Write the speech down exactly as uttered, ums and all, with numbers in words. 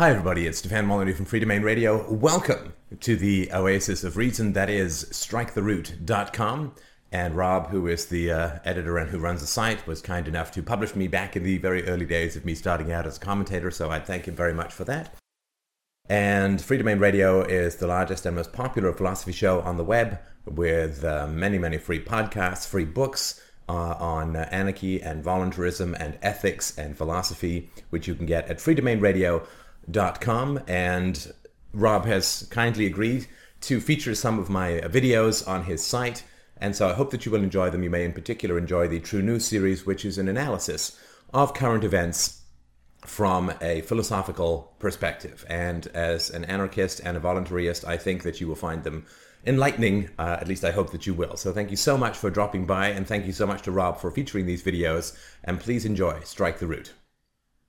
Hi everybody, it's Stefan Molyneux from Free Domain Radio. Welcome to the oasis of reason that is strike the root dot com. And Rob, who is the uh, editor and who runs the site, was kind enough to publish me back in the very early days of me starting out as a commentator, so I thank him very much for that. And Free Domain Radio is the largest and most popular philosophy show on the web, with uh, many, many free podcasts, free books, Uh, on uh, anarchy and voluntarism and ethics and philosophy, which you can get at free domain radio dot com. And Rob has kindly agreed to feature some of my videos on his site, and so I hope that you will enjoy them. You may in particular enjoy the True News series, which is an analysis of current events from a philosophical perspective. And as an anarchist and a voluntarist, I think that you will find them enlightening, uh, at least I hope that you will. So thank you so much for dropping by, and thank you so much to Rob for featuring these videos, and please enjoy Strike the Root.